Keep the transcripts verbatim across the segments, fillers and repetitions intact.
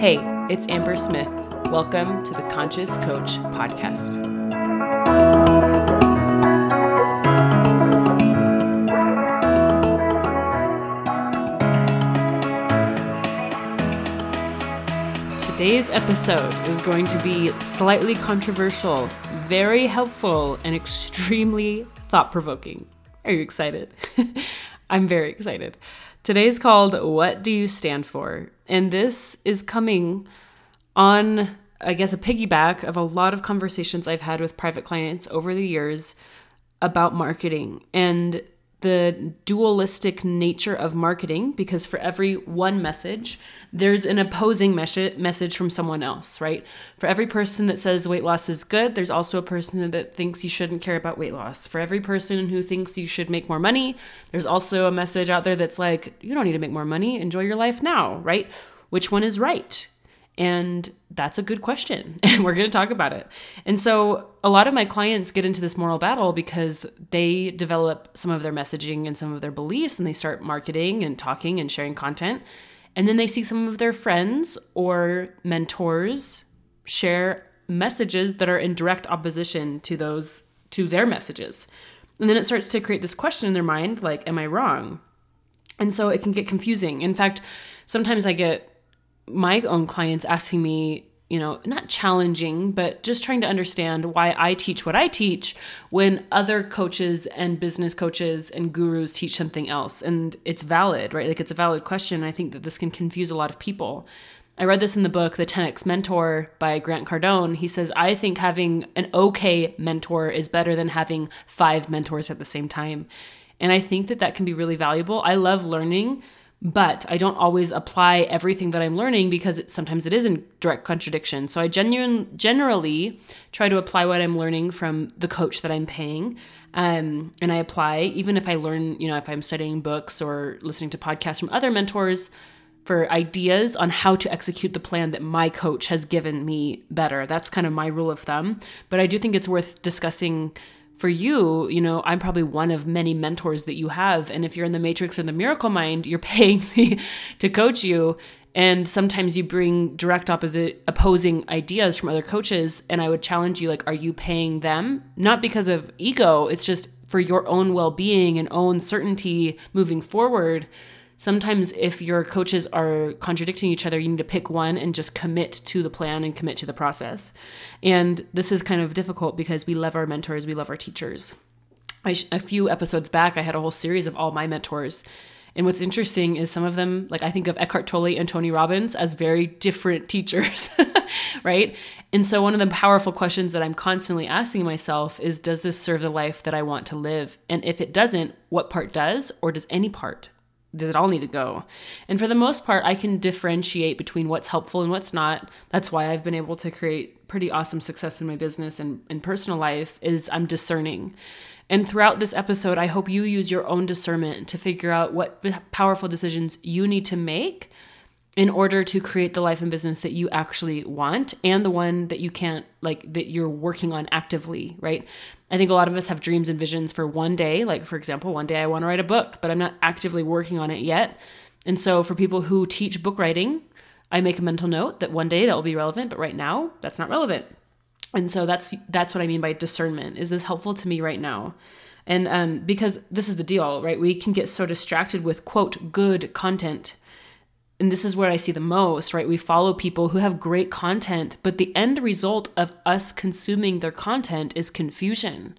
Hey, it's Amber Smith. Welcome to the Conscious Coach Podcast. Today's episode is going to be slightly controversial, very helpful, and extremely thought-provoking. Are you excited? I'm very excited. Today's called What Do You Stand For? And this is coming on, I guess, a piggyback of a lot of conversations I've had with private clients over the years about marketing and the dualistic nature of marketing, because for every one message, there's an opposing message from someone else, right? For every person that says weight loss is good, there's also a person that thinks you shouldn't care about weight loss. For every person who thinks you should make more money, there's also a message out there that's like, you don't need to make more money, enjoy your life now, right? Which one is right? And that's a good question. And we're going to talk about it. And so a lot of my clients get into this moral battle because they develop some of their messaging and some of their beliefs, and they start marketing and talking and sharing content. And then they see some of their friends or mentors share messages that are in direct opposition to those, to their messages. And then it starts to create this question in their mind, like, am I wrong? And so it can get confusing. In fact, sometimes I get my own clients asking me, you know, not challenging, but just trying to understand why I teach what I teach when other coaches and business coaches and gurus teach something else. And it's valid, right? Like, it's a valid question. I think that this can confuse a lot of people. I read this in the book, The ten X Mentor by Grant Cardone. He says, I think having an okay mentor is better than having five mentors at the same time. And I think that that can be really valuable. I love learning, but I don't always apply everything that I'm learning because it, sometimes it is in direct contradiction. So I genuine, generally try to apply what I'm learning from the coach that I'm paying. Um, and I apply, even if I learn, you know, if I'm studying books or listening to podcasts from other mentors for ideas on how to execute the plan that my coach has given me better. That's kind of my rule of thumb. But I do think it's worth discussing. For you, you know, I'm probably one of many mentors that you have. And if you're in the Matrix or the Miracle Mind, you're paying me to coach you. And sometimes you bring direct opposite opposing ideas from other coaches. And I would challenge you, like, are you paying them? Not because of ego, it's just for your own well-being and own certainty moving forward. Sometimes if your coaches are contradicting each other, you need to pick one and just commit to the plan and commit to the process. And this is kind of difficult because we love our mentors, we love our teachers. I sh- a few episodes back, I had a whole series of all my mentors. And what's interesting is some of them, like, I think of Eckhart Tolle and Tony Robbins as very different teachers, right? And so one of the powerful questions that I'm constantly asking myself is, does this serve the life that I want to live? And if it doesn't, what part does, or does any part? Does it all need to go? And for the most part, I can differentiate between what's helpful and what's not. That's why I've been able to create pretty awesome success in my business and, and personal life, is I'm discerning. And throughout this episode, I hope you use your own discernment to figure out what powerful decisions you need to make in order to create the life and business that you actually want, and the one that you can't, like, that you're working on actively, right? I think a lot of us have dreams and visions for one day. Like, for example, one day I want to write a book, but I'm not actively working on it yet. And so for people who teach book writing, I make a mental note that one day that will be relevant, but right now that's not relevant. And so that's, that's what I mean by discernment. Is this helpful to me right now? And um, because this is the deal, right? We can get so distracted with, quote, good content. And this is where I see the most, right? We follow people who have great content, but the end result of us consuming their content is confusion.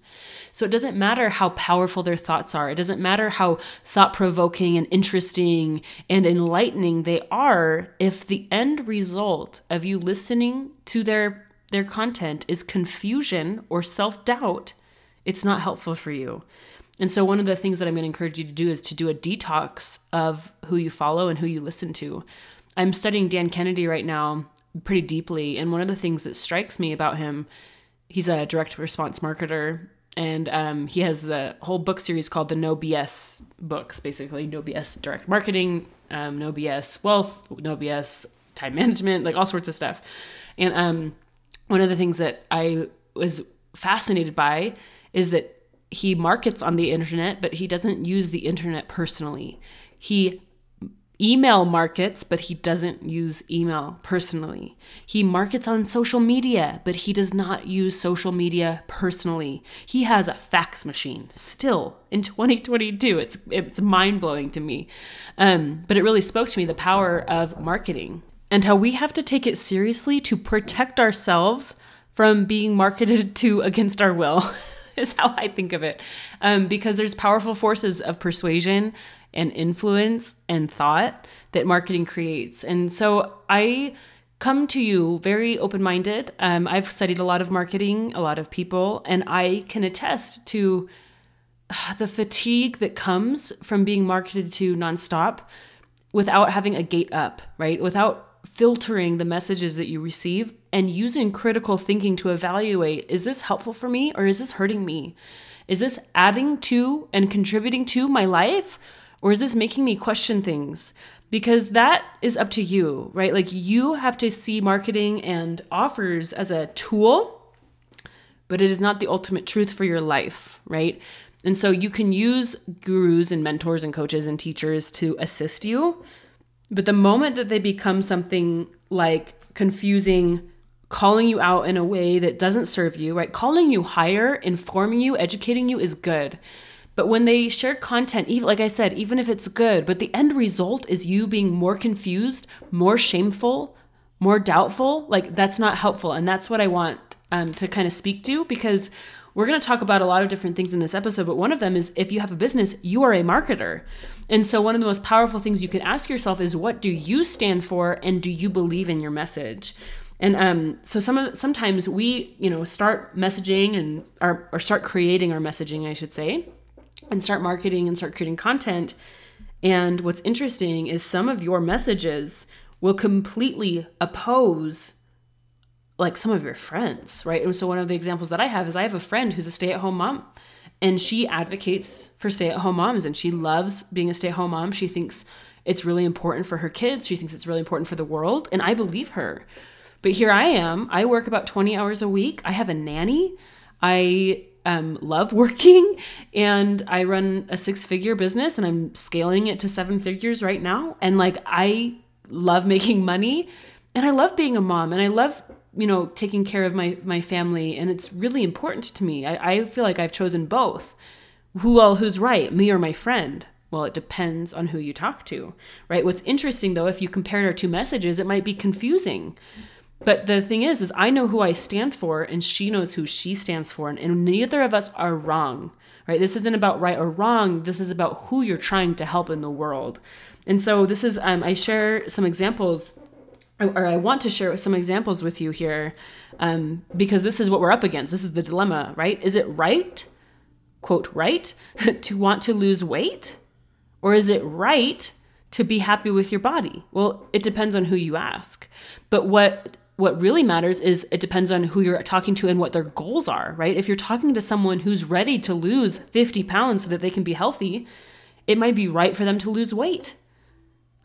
So it doesn't matter how powerful their thoughts are. It doesn't matter how thought-provoking and interesting and enlightening they are. If the end result of you listening to their, their content is confusion or self-doubt, it's not helpful for you. And so one of the things that I'm going to encourage you to do is to do a detox of who you follow and who you listen to. I'm studying Dan Kennedy right now pretty deeply. And one of the things that strikes me about him, he's a direct response marketer. And um, he has the whole book series called the No B S Books, basically. No B S direct marketing, um, no B S wealth, no B S time management, like all sorts of stuff. And um, one of the things that I was fascinated by is that he markets on the internet, but he doesn't use the internet personally. He email markets, but he doesn't use email personally. He markets on social media, but he does not use social media personally. He has a fax machine still in twenty twenty-two. It's it's mind-blowing to me. Um, but it really spoke to me, the power of marketing and how we have to take it seriously to protect ourselves from being marketed to against our will is how I think of it. Um, because there's powerful forces of persuasion and influence and thought that marketing creates. And so I come to you very open-minded. Um, I've studied a lot of marketing, a lot of people, and I can attest to uh, the fatigue that comes from being marketed to nonstop without having a gate up, right? Without filtering the messages that you receive and using critical thinking to evaluate, is this helpful for me or is this hurting me? Is this adding to and contributing to my life? Or is this making me question things? Because that is up to you, right? Like, you have to see marketing and offers as a tool, but it is not the ultimate truth for your life, right? And so you can use gurus and mentors and coaches and teachers to assist you, but the moment that they become something like confusing, calling you out in a way that doesn't serve you, right? Calling you higher, informing you, educating you is good. But when they share content, even, like I said, even if it's good, but the end result is you being more confused, more shameful, more doubtful, like, that's not helpful. And that's what I want um, to kind of speak to, because we're going to talk about a lot of different things in this episode. But one of them is, if you have a business, you are a marketer. And so one of the most powerful things you can ask yourself is, what do you stand for? And do you believe in your message? And um, so some of, sometimes we, you know, start messaging and or, or start creating our messaging, I should say, and start marketing and start creating content. And what's interesting is some of your messages will completely oppose like some of your friends, right? And so one of the examples that I have is I have a friend who's a stay-at-home mom, and she advocates for stay-at-home moms, and she loves being a stay-at-home mom. She thinks it's really important for her kids. She thinks it's really important for the world. And I believe her. But here I am. I work about twenty hours a week. I have a nanny. I Um, love working, and I run a six figure business, and I'm scaling it to seven figures right now. And like, I love making money, and I love being a mom, and I love, you know, taking care of my, my family. And it's really important to me. I, I feel like I've chosen both. Who all, who's right, me or my friend? Well, it depends on who you talk to, right? What's interesting though, if you compare our two messages, it might be confusing. But the thing is, is I know who I stand for, and she knows who she stands for, and, and neither of us are wrong, right? This isn't about right or wrong. This is about who you're trying to help in the world. And so this is, um, I share some examples, or I want to share some examples with you here, um, because this is what we're up against. This is the dilemma, right? Is it right, quote, right, to want to lose weight? Or is it right to be happy with your body? Well, it depends on who you ask. But what... What really matters is it depends on who you're talking to and what their goals are, right? If you're talking to someone who's ready to lose fifty pounds so that they can be healthy, it might be right for them to lose weight,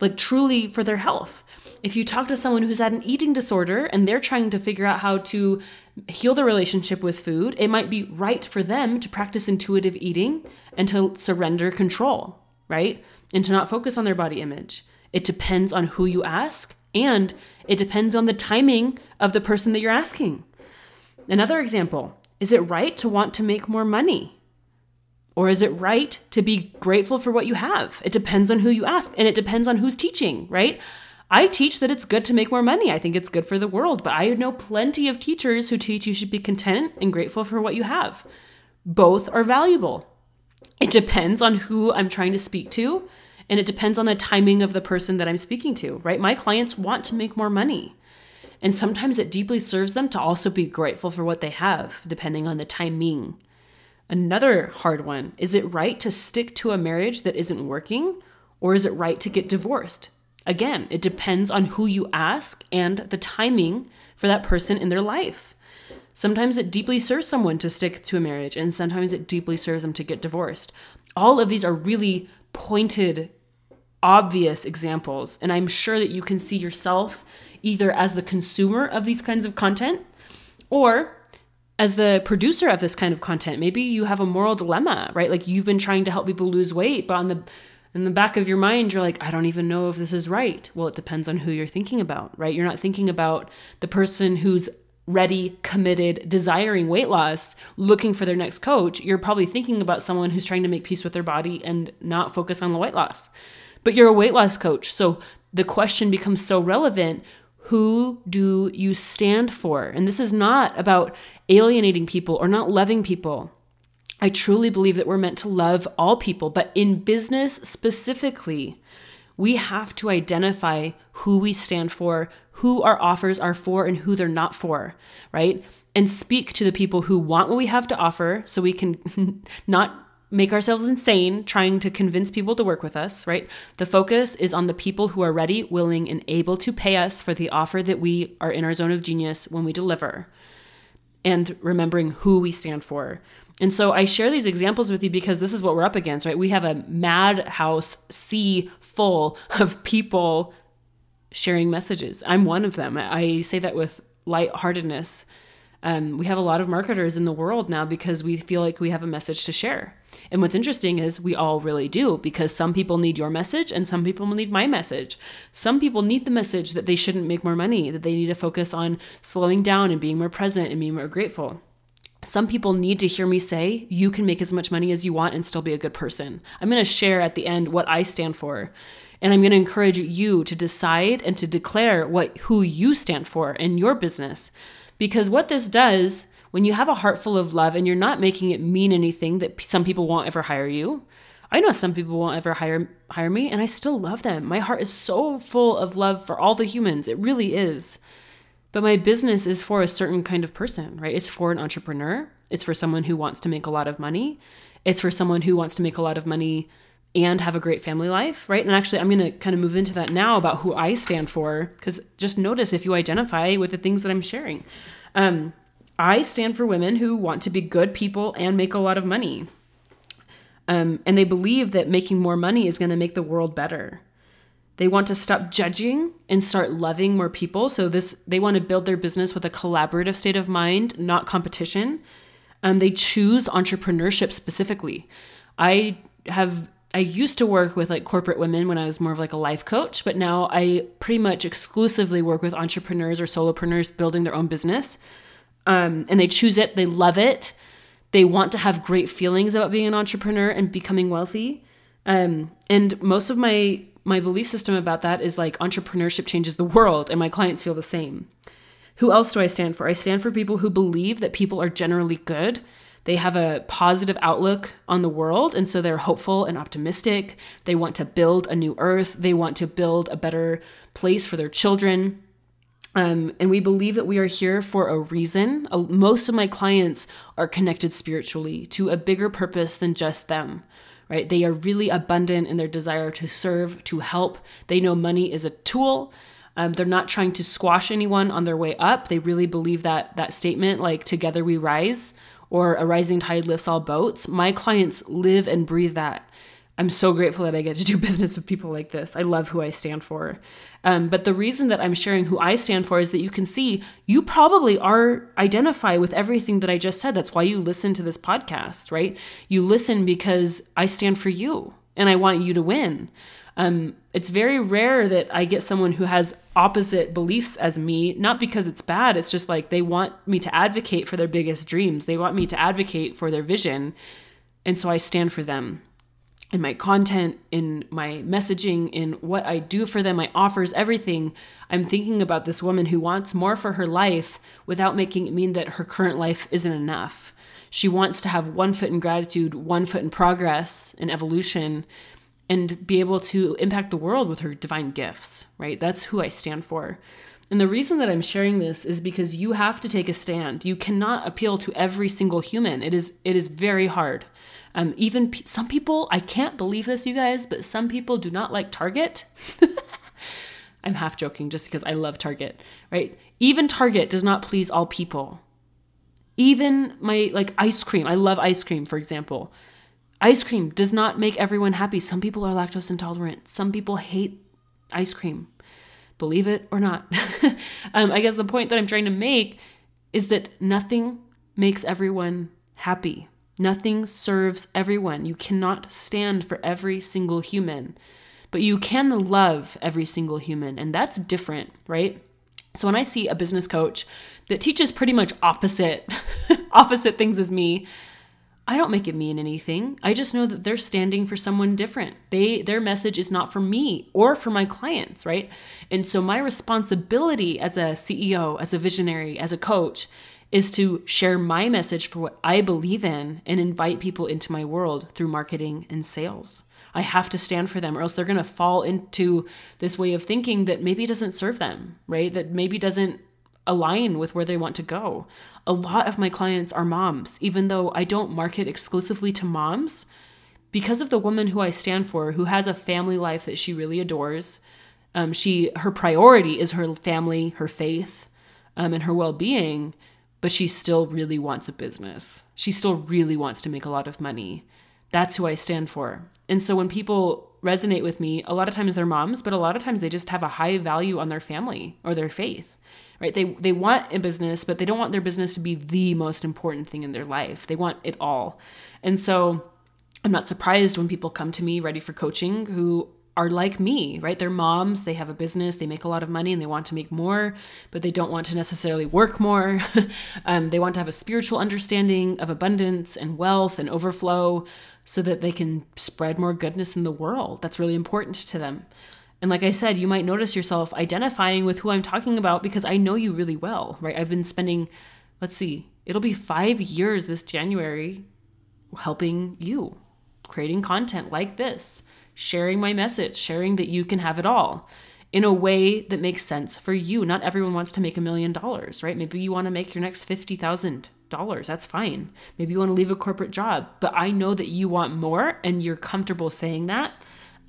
like truly for their health. If you talk to someone who's had an eating disorder and they're trying to figure out how to heal their relationship with food, it might be right for them to practice intuitive eating and to surrender control, right? And to not focus on their body image. It depends on who you ask, and it depends on the timing of the person that you're asking. Another example, is it right to want to make more money? Or is it right to be grateful for what you have? It depends on who you ask, and it depends on who's teaching, right? I teach that it's good to make more money. I think it's good for the world, but I know plenty of teachers who teach you should be content and grateful for what you have. Both are valuable. It depends on who I'm trying to speak to. And it depends on the timing of the person that I'm speaking to, right? My clients want to make more money. And sometimes it deeply serves them to also be grateful for what they have, depending on the timing. Another hard one, is it right to stick to a marriage that isn't working? Or is it right to get divorced? Again, it depends on who you ask and the timing for that person in their life. Sometimes it deeply serves someone to stick to a marriage, and sometimes it deeply serves them to get divorced. All of these are really pointed, obvious examples. And I'm sure that you can see yourself either as the consumer of these kinds of content or as the producer of this kind of content. Maybe you have a moral dilemma, right? Like, you've been trying to help people lose weight, but on the in the back of your mind, you're like, I don't even know if this is right. Well, it depends on who you're thinking about, right? You're not thinking about the person who's ready, committed, desiring weight loss, looking for their next coach. You're probably thinking about someone who's trying to make peace with their body and not focus on the weight loss. But you're a weight loss coach. So the question becomes so relevant. Who do you stand for? And this is not about alienating people or not loving people. I truly believe that we're meant to love all people, but in business specifically, we have to identify who we stand for, who our offers are for, and who they're not for, right? And speak to the people who want what we have to offer so we can not make ourselves insane trying to convince people to work with us, right? The focus is on the people who are ready, willing, and able to pay us for the offer that we are in our zone of genius when we deliver, and remembering who we stand for. And so I share these examples with you because this is what we're up against, right? We have a madhouse sea full of people sharing messages. I'm one of them. I say that with lightheartedness. Um, we have a lot of marketers in the world now because we feel like we have a message to share. And what's interesting is we all really do, because some people need your message and some people need my message. Some people need the message that they shouldn't make more money, that they need to focus on slowing down and being more present and being more grateful. Some people need to hear me say, you can make as much money as you want and still be a good person. I'm going to share at the end what I stand for. And I'm going to encourage you to decide and to declare what who you stand for in your business. Because what this does, when you have a heart full of love and you're not making it mean anything that some people won't ever hire you. I know some people won't ever hire hire me, and I still love them. My heart is so full of love for all the humans. It really is. But my business is for a certain kind of person, right? It's for an entrepreneur. It's for someone who wants to make a lot of money. It's for someone who wants to make a lot of money and have a great family life, right? And actually, I'm going to kind of move into that now about who I stand for, because just notice if you identify with the things that I'm sharing. Um, I stand for women who want to be good people and make a lot of money. Um, and they believe that making more money is going to make the world better. They want to stop judging and start loving more people. So this, they want to build their business with a collaborative state of mind, not competition. Um, they choose entrepreneurship specifically. I have... I used to work with like corporate women when I was more of like a life coach, but now I pretty much exclusively work with entrepreneurs or solopreneurs building their own business. Um, and they choose it. They love it. They want to have great feelings about being an entrepreneur and becoming wealthy. Um, and most of my, my belief system about that is like entrepreneurship changes the world, and my clients feel the same. Who else do I stand for? I stand for people who believe that people are generally good. They have a positive outlook on the world, and so they're hopeful and optimistic. They want to build a new earth. They want to build a better place for their children. Um, and we believe that we are here for a reason. Uh, most of my clients are connected spiritually to a bigger purpose than just them, right? They are really abundant in their desire to serve, to help. They know money is a tool. Um, they're not trying to squash anyone on their way up. They really believe that that statement, like, together we rise, or a rising tide lifts all boats. My clients live and breathe that. I'm so grateful that I get to do business with people like this. I love who I stand for. Um, but the reason that I'm sharing who I stand for is that you can see you probably are identify with everything that I just said. That's why you listen to this podcast, right? You listen because I stand for you and I want you to win. Um, it's very rare that I get someone who has opposite beliefs as me, not because it's bad. It's just like they want me to advocate for their biggest dreams. They want me to advocate for their vision. And so I stand for them in my content, in my messaging, in what I do for them, my offers, everything. I'm thinking about this woman who wants more for her life without making it mean that her current life isn't enough. She wants to have one foot in gratitude, one foot in progress and evolution, and be able to impact the world with her divine gifts, right? That's who I stand for. And the reason that I'm sharing this is because you have to take a stand. You cannot appeal to every single human. It is it is very hard. Um, even pe- some people, I can't believe this, you guys, but some people do not like Target. I'm half joking just because I love Target, right? Even Target does not please all people. Even my, like, ice cream. I love ice cream, for example. Ice cream does not make everyone happy. Some people are lactose intolerant. Some people hate ice cream, believe it or not. um, I guess the point that I'm trying to make is that nothing makes everyone happy. Nothing serves everyone. You cannot stand for every single human, but you can love every single human. And that's different, right? So when I see a business coach that teaches pretty much opposite, opposite things as me, I don't make it mean anything. I just know that they're standing for someone different. They, their message is not for me or for my clients, right? And so my responsibility as a C E O, as a visionary, as a coach, is to share my message for what I believe in and invite people into my world through marketing and sales. I have to stand for them, or else they're going to fall into this way of thinking that maybe doesn't serve them, right? That maybe doesn't align with where they want to go. A lot of my clients are moms, even though I don't market exclusively to moms, because of the woman who I stand for, who has a family life that she really adores. Um, she, her priority is her family, her faith, um, and her well-being, but she still really wants a business. She still really wants to make a lot of money. That's who I stand for. And so when people resonate with me, a lot of times they're moms, but a lot of times they just have a high value on their family or their faith, right? They they want a business, but they don't want their business to be the most important thing in their life. They want it all. And so I'm not surprised when people come to me ready for coaching who are like me, right? They're moms, they have a business, they make a lot of money and they want to make more, but they don't want to necessarily work more. um, they want to have a spiritual understanding of abundance and wealth and overflow so that they can spread more goodness in the world. That's really important to them. And like I said, you might notice yourself identifying with who I'm talking about because I know you really well, right? I've been spending, let's see, it'll be five years this January helping you, creating content like this, sharing my message, sharing that you can have it all in a way that makes sense for you. Not everyone wants to make a million dollars, right? Maybe you want to make your next fifty thousand dollars. That's fine. Maybe you want to leave a corporate job, but I know that you want more and you're comfortable saying that,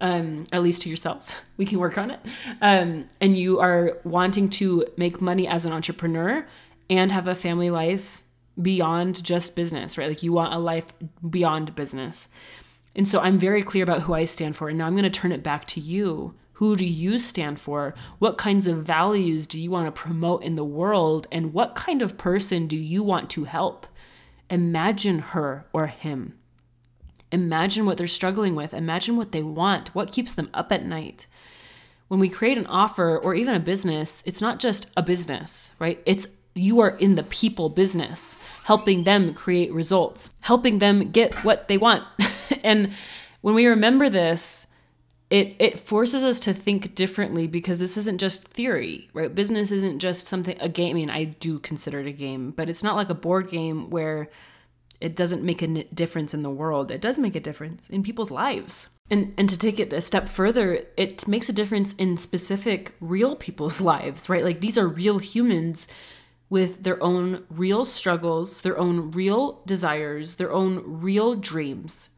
um, at least to yourself. We can work on it. Um, and you are wanting to make money as an entrepreneur and have a family life beyond just business, right? Like you want a life beyond business. And so I'm very clear about who I stand for. And now I'm going to turn it back to you. Who do you stand for? What kinds of values do you want to promote in the world? And what kind of person do you want to help? Imagine her or him. Imagine what they're struggling with. Imagine what they want. What keeps them up at night? When we create an offer or even a business, it's not just a business, right? It's you are in the people business, helping them create results, helping them get what they want. And when we remember this, it it forces us to think differently because this isn't just theory, right? Business isn't just something, a game. I mean, I do consider it a game, but it's not like a board game where it doesn't make a difference in the world. It does make a difference in people's lives. And and to take it a step further, it makes a difference in specific real people's lives, right? Like these are real humans with their own real struggles, their own real desires, their own real dreams.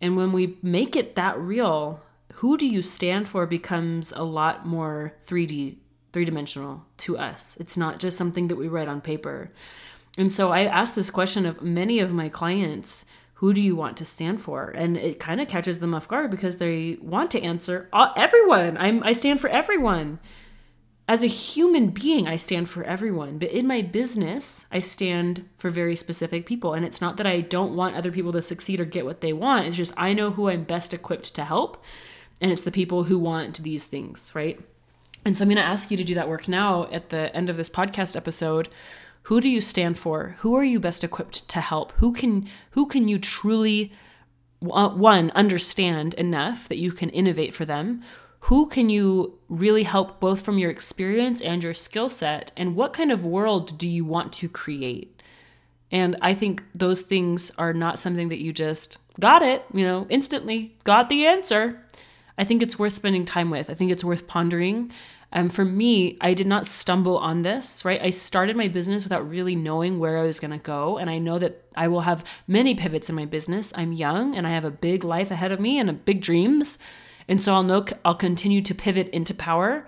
And when we make it that real, who do you stand for becomes a lot more three D, three-dimensional to us. It's not just something that we write on paper. And so I asked this question of many of my clients, who do you want to stand for? And it kind of catches them off guard because they want to answer everyone. I'm, I stand for everyone. As a human being, I stand for everyone, but in my business, I stand for very specific people. And it's not that I don't want other people to succeed or get what they want. It's just I know who I'm best equipped to help. And it's the people who want these things, right? And so I'm going to ask you to do that work now at the end of this podcast episode. Who do you stand for? Who are you best equipped to help? Who can, who can you truly, one, understand enough that you can innovate for them? Who can you really help both from your experience and your skill set? And what kind of world do you want to create? And I think those things are not something that you just got it, you know, instantly got the answer. I think it's worth spending time with. I think it's worth pondering. Um, for me, I did not stumble on this, right? I started my business without really knowing where I was going to go. And I know that I will have many pivots in my business. I'm young and I have a big life ahead of me and a big dreams. And so I'll know I'll continue to pivot into power,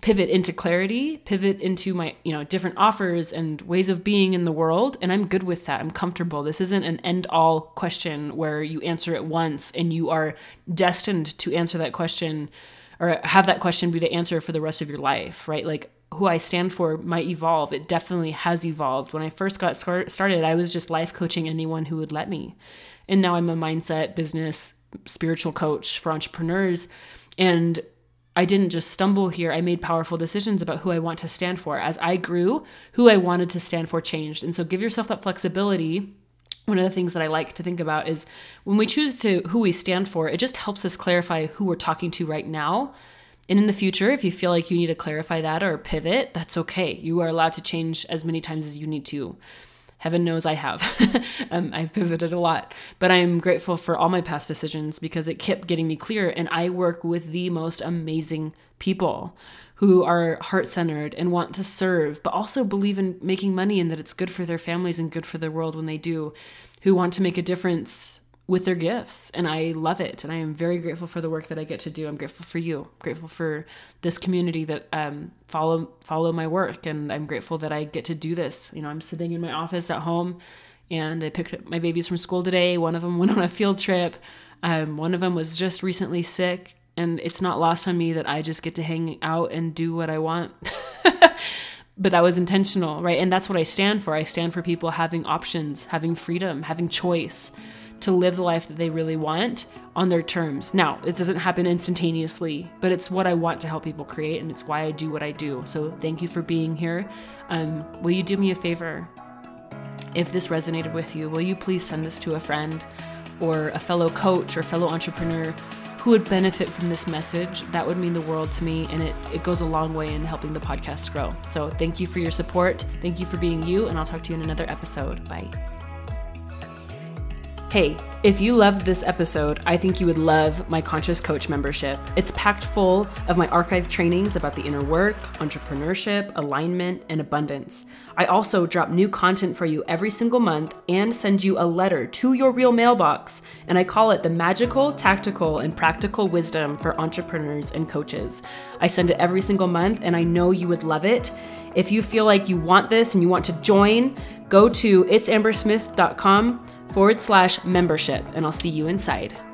pivot into clarity, pivot into my, you know, different offers and ways of being in the world. And I'm good with that. I'm comfortable. This isn't an end all question where you answer it once and you are destined to answer that question or have that question be the answer for the rest of your life, right? Like who I stand for might evolve. It definitely has evolved. When I first got started, I was just life coaching anyone who would let me. And now I'm a mindset, business, spiritual coach for entrepreneurs. And I didn't just stumble here. I made powerful decisions about who I want to stand for. As I grew, who I wanted to stand for changed. And so give yourself that flexibility. One of the things that I like to think about is when we choose to who we stand for, it just helps us clarify who we're talking to right now. And in the future, if you feel like you need to clarify that or pivot, that's okay. You are allowed to change as many times as you need to. Heaven knows I have. um, I've pivoted a lot, but I'm grateful for all my past decisions because it kept getting me clear. And I work with the most amazing people who are heart-centered and want to serve, but also believe in making money and that it's good for their families and good for the world when they do, who want to make a difference with their gifts. And I love it. And I am very grateful for the work that I get to do. I'm grateful for you. I'm grateful for this community that um, follow follow my work. And I'm grateful that I get to do this. You know, I'm sitting in my office at home and I picked up my babies from school today. One of them went on a field trip. Um, one of them was just recently sick. And it's not lost on me that I just get to hang out and do what I want. But that was intentional, right? And that's what I stand for. I stand for people having options, having freedom, having choice, to live the life that they really want on their terms. Now, it doesn't happen instantaneously, but it's what I want to help people create, and it's why I do what I do. So thank you for being here. Um, will you do me a favor? If this resonated with you, will you please send this to a friend or a fellow coach or fellow entrepreneur who would benefit from this message? That would mean the world to me, and it, it goes a long way in helping the podcast grow. So thank you for your support. Thank you for being you, and I'll talk to you in another episode. Bye. Hey, if you loved this episode, I think you would love my Conscious Coach membership. It's packed full of my archived trainings about the inner work, entrepreneurship, alignment, and abundance. I also drop new content for you every single month and send you a letter to your real mailbox, and I call it the magical, tactical, and practical wisdom for entrepreneurs and coaches. I send it every single month, and I know you would love it. If you feel like you want this and you want to join, go to its amber smith dot com forward slash membership, and I'll see you inside.